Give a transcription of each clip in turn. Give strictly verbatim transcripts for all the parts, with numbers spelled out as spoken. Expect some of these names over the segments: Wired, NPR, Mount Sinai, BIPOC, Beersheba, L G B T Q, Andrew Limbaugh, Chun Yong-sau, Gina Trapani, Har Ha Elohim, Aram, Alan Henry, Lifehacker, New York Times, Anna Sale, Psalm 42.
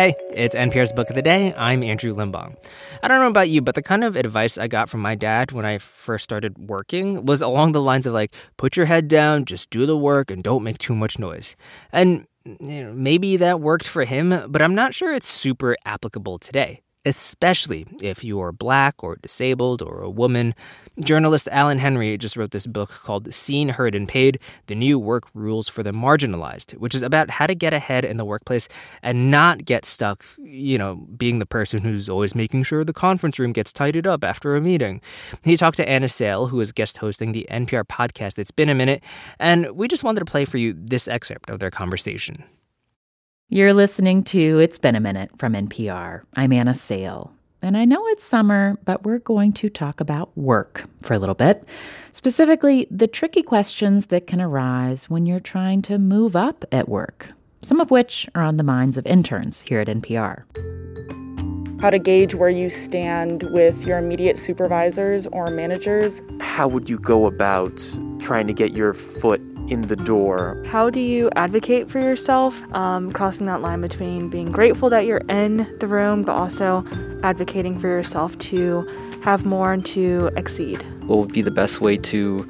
Hey, it's N P R's Book of the Day. I'm Andrew Limbaugh. I don't know about you, but the kind of advice I got from my dad when I first started working was along the lines of like, put your head down, just do the work, and don't make too much noise. And you know, maybe that worked for him, but I'm not sure it's super applicable today, especially if you are black or disabled or a woman. Journalist Alan Henry just wrote this book called Seen, Heard, and Paid, The New Work Rules for the Marginalized, which is about how to get ahead in the workplace and not get stuck, you know, being the person who's always making sure the conference room gets tidied up after a meeting. He talked to Anna Sale, who is guest hosting the N P R podcast It's Been a Minute, and we just wanted to play for you this excerpt of their conversation. You're listening to It's Been a Minute from N P R. I'm Anna Sale, and I know it's summer, but we're going to talk about work for a little bit, specifically the tricky questions that can arise when you're trying to move up at work, some of which are on the minds of interns here at N P R. How to gauge where you stand with your immediate supervisors or managers. How would you go about trying to get your foot in the door? How do you advocate for yourself? Um, crossing that line between being grateful that you're in the room, but also advocating for yourself to have more and to exceed. What would be the best way to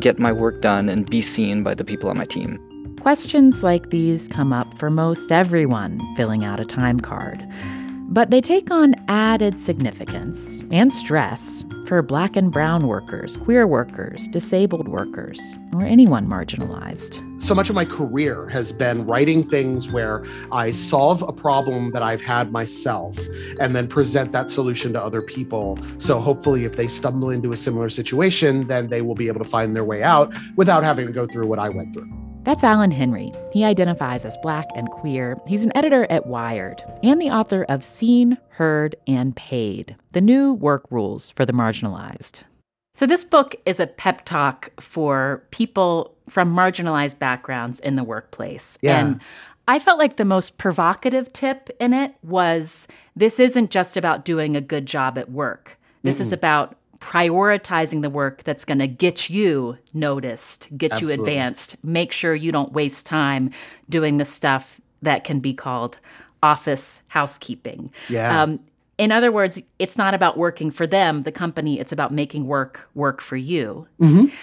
get my work done and be seen by the people on my team? Questions like these come up for most everyone filling out a time card, but they take on added significance and stress for Black and brown workers, queer workers, disabled workers, or anyone marginalized. So much of my career has been writing things where I solve a problem that I've had myself and then present that solution to other people. So hopefully if they stumble into a similar situation, then they will be able to find their way out without having to go through what I went through. That's Alan Henry. He identifies as Black and queer. He's an editor at Wired and the author of Seen, Heard, and Paid, The New Work Rules for the Marginalized. So this book is a pep talk for people from marginalized backgrounds in the workplace. Yeah. And I felt like the most provocative tip in it was, this isn't just about doing a good job at work. This Mm-mm. is about prioritizing the work that's going to get you noticed, get Absolutely. you advanced, make sure you don't waste time doing the stuff that can be called office housekeeping. Yeah. Um, in other words, it's not about working for them, the company, it's about making work work for you. Mm-hmm.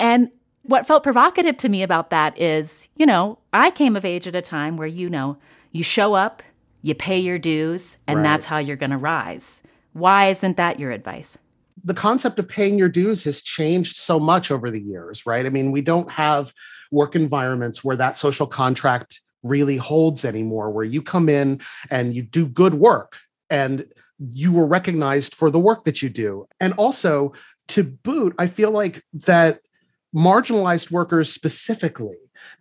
And what felt provocative to me about that is, you know, I came of age at a time where, you know, you show up, you pay your dues, and right. that's how you're going to rise. Why isn't that your advice? The concept of paying your dues has changed so much over the years, right? I mean, we don't have work environments where that social contract really holds anymore, where you come in and you do good work and you were recognized for the work that you do. And also, to boot, I feel like that marginalized workers specifically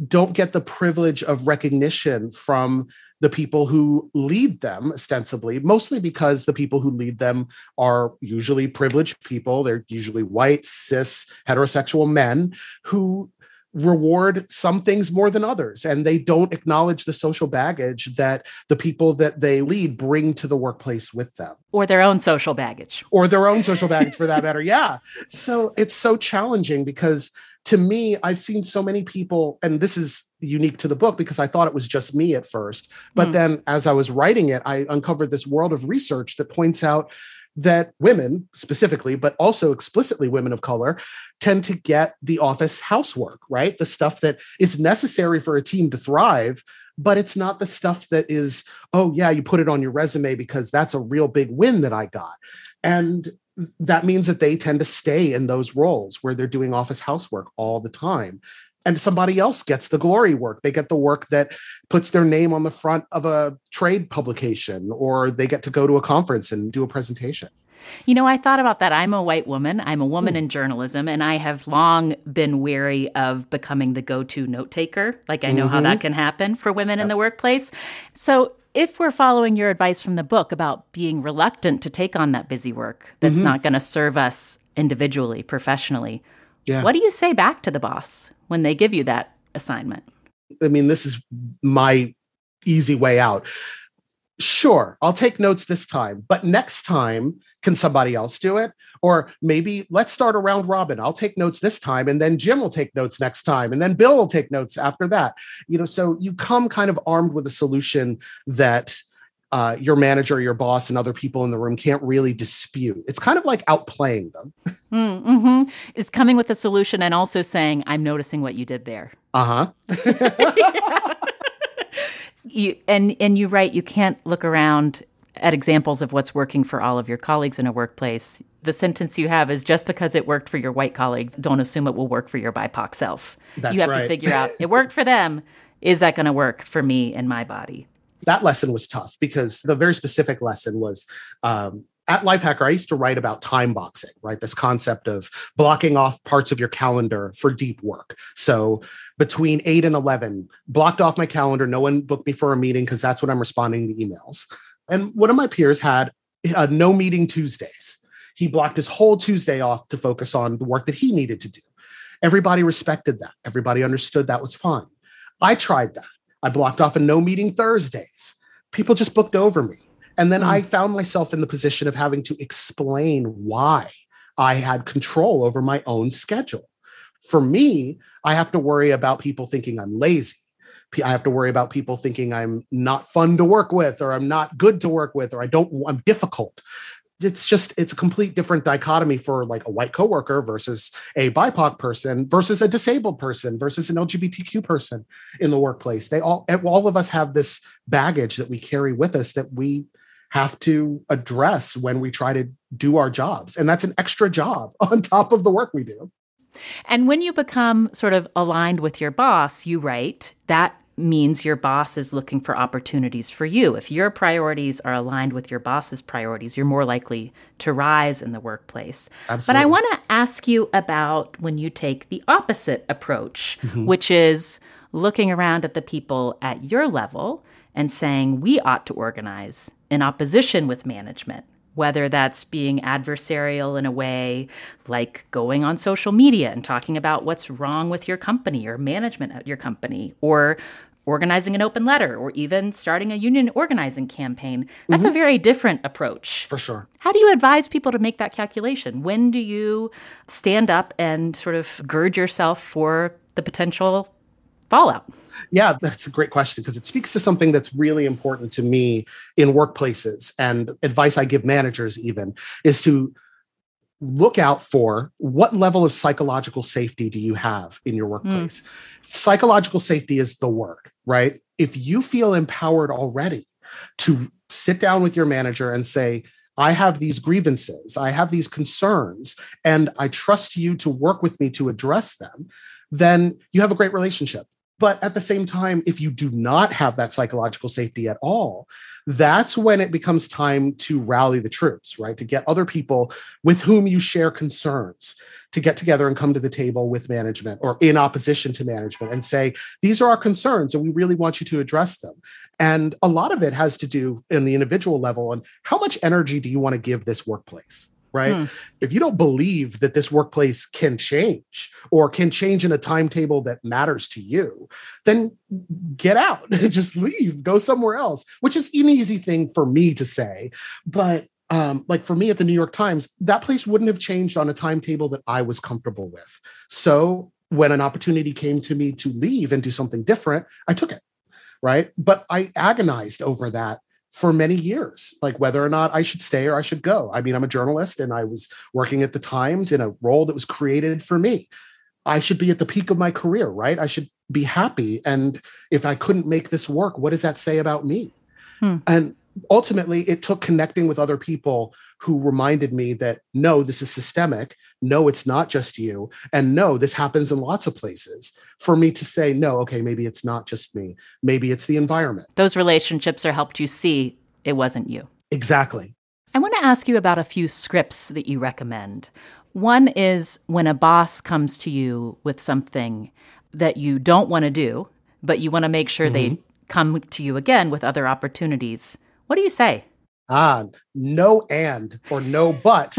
don't get the privilege of recognition from the people who lead them, ostensibly, mostly because the people who lead them are usually privileged people. They're usually white, cis, heterosexual men who reward some things more than others, and they don't acknowledge the social baggage that the people that they lead bring to the workplace with them. Or their own social baggage. Or their own social baggage, for that matter, yeah. So it's so challenging because, to me, I've seen so many people, and this is unique to the book because I thought it was just me at first, but mm. then as I was writing it, I uncovered this world of research that points out that women specifically, but also explicitly women of color, tend to get the office housework, right? The stuff that is necessary for a team to thrive, but it's not the stuff that is, oh yeah, you put it on your resume because that's a real big win that I got. And that means that they tend to stay in those roles where they're doing office housework all the time. And somebody else gets the glory work. They get the work that puts their name on the front of a trade publication, or they get to go to a conference and do a presentation. You know, I thought about that. I'm a white woman. I'm a woman mm. in journalism, and I have long been wary of becoming the go-to note taker. Like, I know mm-hmm. how that can happen for women yep. in the workplace. So if we're following your advice from the book about being reluctant to take on that busy work that's mm-hmm. not going to serve us individually, professionally, yeah. what do you say back to the boss when they give you that assignment? I mean, this is my easy way out. Sure, I'll take notes this time, but next time, can somebody else do it? Or maybe let's start a round robin. I'll take notes this time, and then Jim will take notes next time, and then Bill will take notes after that. You know, so you come kind of armed with a solution that uh, your manager, your boss, and other people in the room can't really dispute. It's kind of like outplaying them. Mm-hmm. It's coming with a solution and also saying, I'm noticing what you did there. Uh-huh. Yeah. You, and, and you're right, you can't look around at examples of what's working for all of your colleagues in a workplace. The sentence you have is, just because it worked for your white colleagues, don't assume it will work for your B I P O C self. That's you have right. to figure out, it worked for them. Is that going to work for me and my body? That lesson was tough, because the very specific lesson was, um, at Lifehacker, I used to write about time boxing, right? This concept of blocking off parts of your calendar for deep work. So between eight and eleven, blocked off my calendar. No one booked me for a meeting because that's when I'm responding to emails. And one of my peers had uh, no meeting Tuesdays. He blocked his whole Tuesday off to focus on the work that he needed to do. Everybody respected that. Everybody understood that was fine. I tried that. I blocked off a no meeting Thursdays. People just booked over me. And then mm. I found myself in the position of having to explain why I had control over my own schedule. For me, I have to worry about people thinking I'm lazy. I have to worry about people thinking I'm not fun to work with, or I'm not good to work with, or I don't, I'm difficult. It's just, it's a complete different dichotomy for like a white coworker versus a B I P O C person versus a disabled person versus an L G B T Q person in the workplace. They all, all of us have this baggage that we carry with us that we have to address when we try to do our jobs. And that's an extra job on top of the work we do. And when you become sort of aligned with your boss, you write, that means your boss is looking for opportunities for you. If your priorities are aligned with your boss's priorities, you're more likely to rise in the workplace. Absolutely. But I want to ask you about when you take the opposite approach, mm-hmm. which is looking around at the people at your level and saying, we ought to organize in opposition with management. Whether that's being adversarial in a way, like going on social media and talking about what's wrong with your company or management at your company, or organizing an open letter, or even starting a union organizing campaign. That's mm-hmm. a very different approach. For sure. How do you advise people to make that calculation? When do you stand up and sort of gird yourself for the potential fallout? Yeah, that's a great question, because it speaks to something that's really important to me in workplaces, and advice I give managers even is to look out for, what level of psychological safety do you have in your workplace? Mm. Psychological safety is the word, right? If you feel empowered already to sit down with your manager and say, I have these grievances, I have these concerns, and I trust you to work with me to address them, then you have a great relationship. But at the same time, if you do not have that psychological safety at all, that's when it becomes time to rally the troops, right? To get other people with whom you share concerns to get together and come to the table with management, or in opposition to management, and say, these are our concerns and we really want you to address them. And a lot of it has to do in the individual level on how much energy do you want to give this workplace? Right? Hmm. If you don't believe that this workplace can change, or can change in a timetable that matters to you, then get out, just leave, go somewhere else, which is an easy thing for me to say. But um, like for me at the New York Times, that place wouldn't have changed on a timetable that I was comfortable with. So when an opportunity came to me to leave and do something different, I took it. Right. But I agonized over that for many years, like whether or not I should stay or I should go. I mean, I'm a journalist, and I was working at the Times in a role that was created for me. I should be at the peak of my career, right? I should be happy. And if I couldn't make this work, what does that say about me? Hmm. And ultimately, it took connecting with other people who reminded me that, no, this is systemic. No, it's not just you. And no, this happens in lots of places, for me to say, no, okay, maybe it's not just me. Maybe it's the environment. Those relationships are helped you see it wasn't you. Exactly. I want to ask you about a few scripts that you recommend. One is when a boss comes to you with something that you don't want to do, but you want to make sure mm-hmm. they come to you again with other opportunities. What do you say? Ah, no and or no but.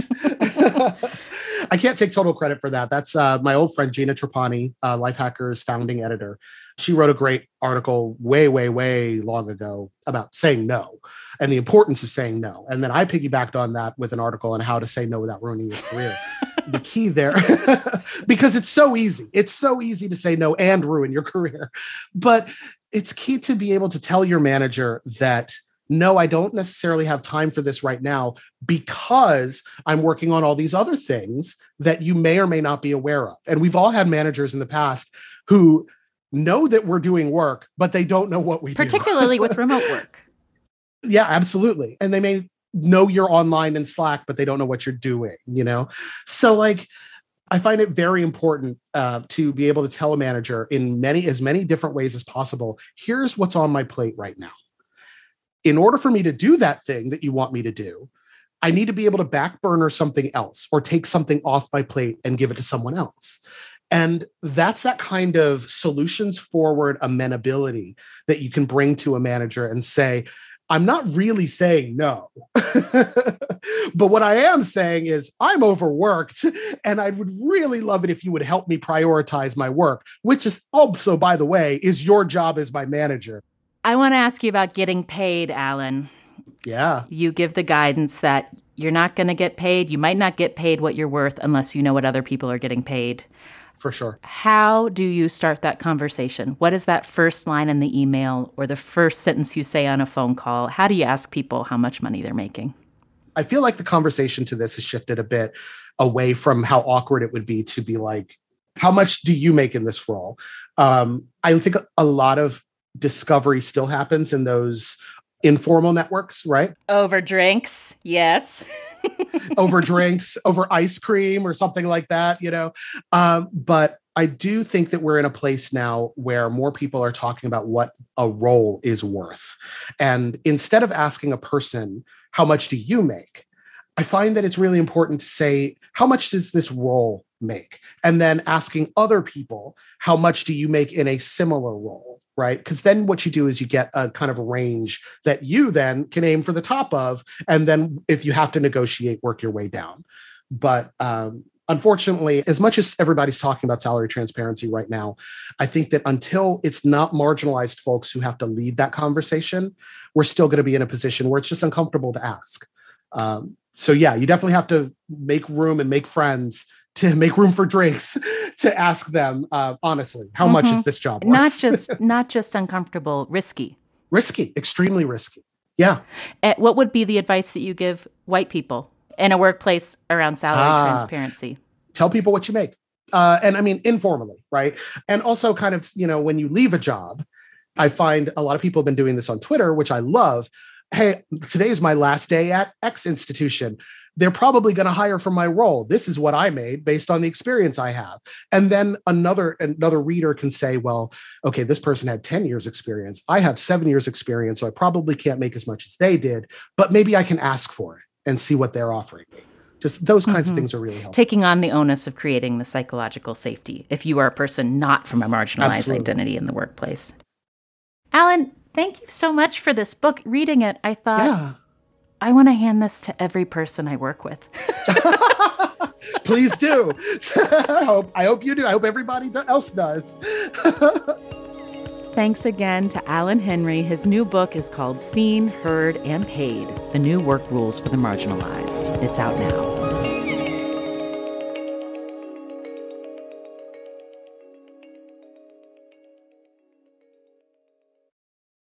I can't take total credit for that. That's uh, my old friend, Gina Trapani, uh, Lifehacker's founding editor. She wrote a great article way, way, way long ago about saying no and the importance of saying no. And then I piggybacked on that with an article on how to say no without ruining your career. The key there, because it's so easy. It's so easy to say no and ruin your career. But it's key to be able to tell your manager that, no, I don't necessarily have time for this right now because I'm working on all these other things that you may or may not be aware of. And we've all had managers in the past who know that we're doing work, but they don't know what we do. Particularly with remote work. Yeah, absolutely. And they may know you're online in Slack, but they don't know what you're doing, you know? So like, I find it very important uh, to be able to tell a manager in many, as many different ways as possible, here's what's on my plate right now. In order for me to do that thing that you want me to do, I need to be able to back burner something else or take something off my plate and give it to someone else. And that's that kind of solutions forward amenability that you can bring to a manager and say, I'm not really saying no, but what I am saying is I'm overworked and I would really love it if you would help me prioritize my work, which is also, by the way, is your job as my manager. I want to ask you about getting paid, Alan. Yeah. You give the guidance that you're not going to get paid. You might not get paid what you're worth unless you know what other people are getting paid. For sure. How do you start that conversation? What is that first line in the email or the first sentence you say on a phone call? How do you ask people how much money they're making? I feel like the conversation to this has shifted a bit away from how awkward it would be to be like, how much do you make in this role? Um, I think a lot of discovery still happens in those informal networks, right? Over drinks, yes. Over drinks, over ice cream or something like that, you know. Um, but I do think that we're in a place now where more people are talking about what a role is worth. And instead of asking a person, how much do you make? I find that it's really important to say, how much does this role make? And then asking other people, how much do you make in a similar role? Right? Because then what you do is you get a kind of range that you then can aim for the top of. And then if you have to negotiate, work your way down. But um, unfortunately, as much as everybody's talking about salary transparency right now, I think that until it's not marginalized folks who have to lead that conversation, we're still going to be in a position where it's just uncomfortable to ask. Um, so yeah, you definitely have to make room and make friends to make room for drinks, to ask them, uh, honestly, how mm-hmm. much is this job worth? Not just, not just uncomfortable, risky. Risky, extremely risky. Yeah. Uh, what would be the advice that you give white people in a workplace around salary ah, transparency? Tell people what you make. Uh, and I mean, informally, right? And also kind of, you know, when you leave a job, I find a lot of people have been doing this on Twitter, which I love. Hey, today's my last day at X institution. They're probably going to hire for my role. This is what I made based on the experience I have. And then another another reader can say, well, okay, this person had ten years experience. I have seven years experience, so I probably can't make as much as they did, but maybe I can ask for it and see what they're offering me. Just those kinds mm-hmm. of things are really helpful. Taking on the onus of creating the psychological safety if you are a person not from a marginalized Absolutely. Identity in the workplace. Alan, thank you so much for this book. Reading it, I thought... Yeah. I want to hand this to every person I work with. Please do. I hope, I hope you do. I hope everybody else does. Thanks again to Alan Henry. His new book is called Seen, Heard, and Paid: The New Work Rules for the Marginalized. It's out now.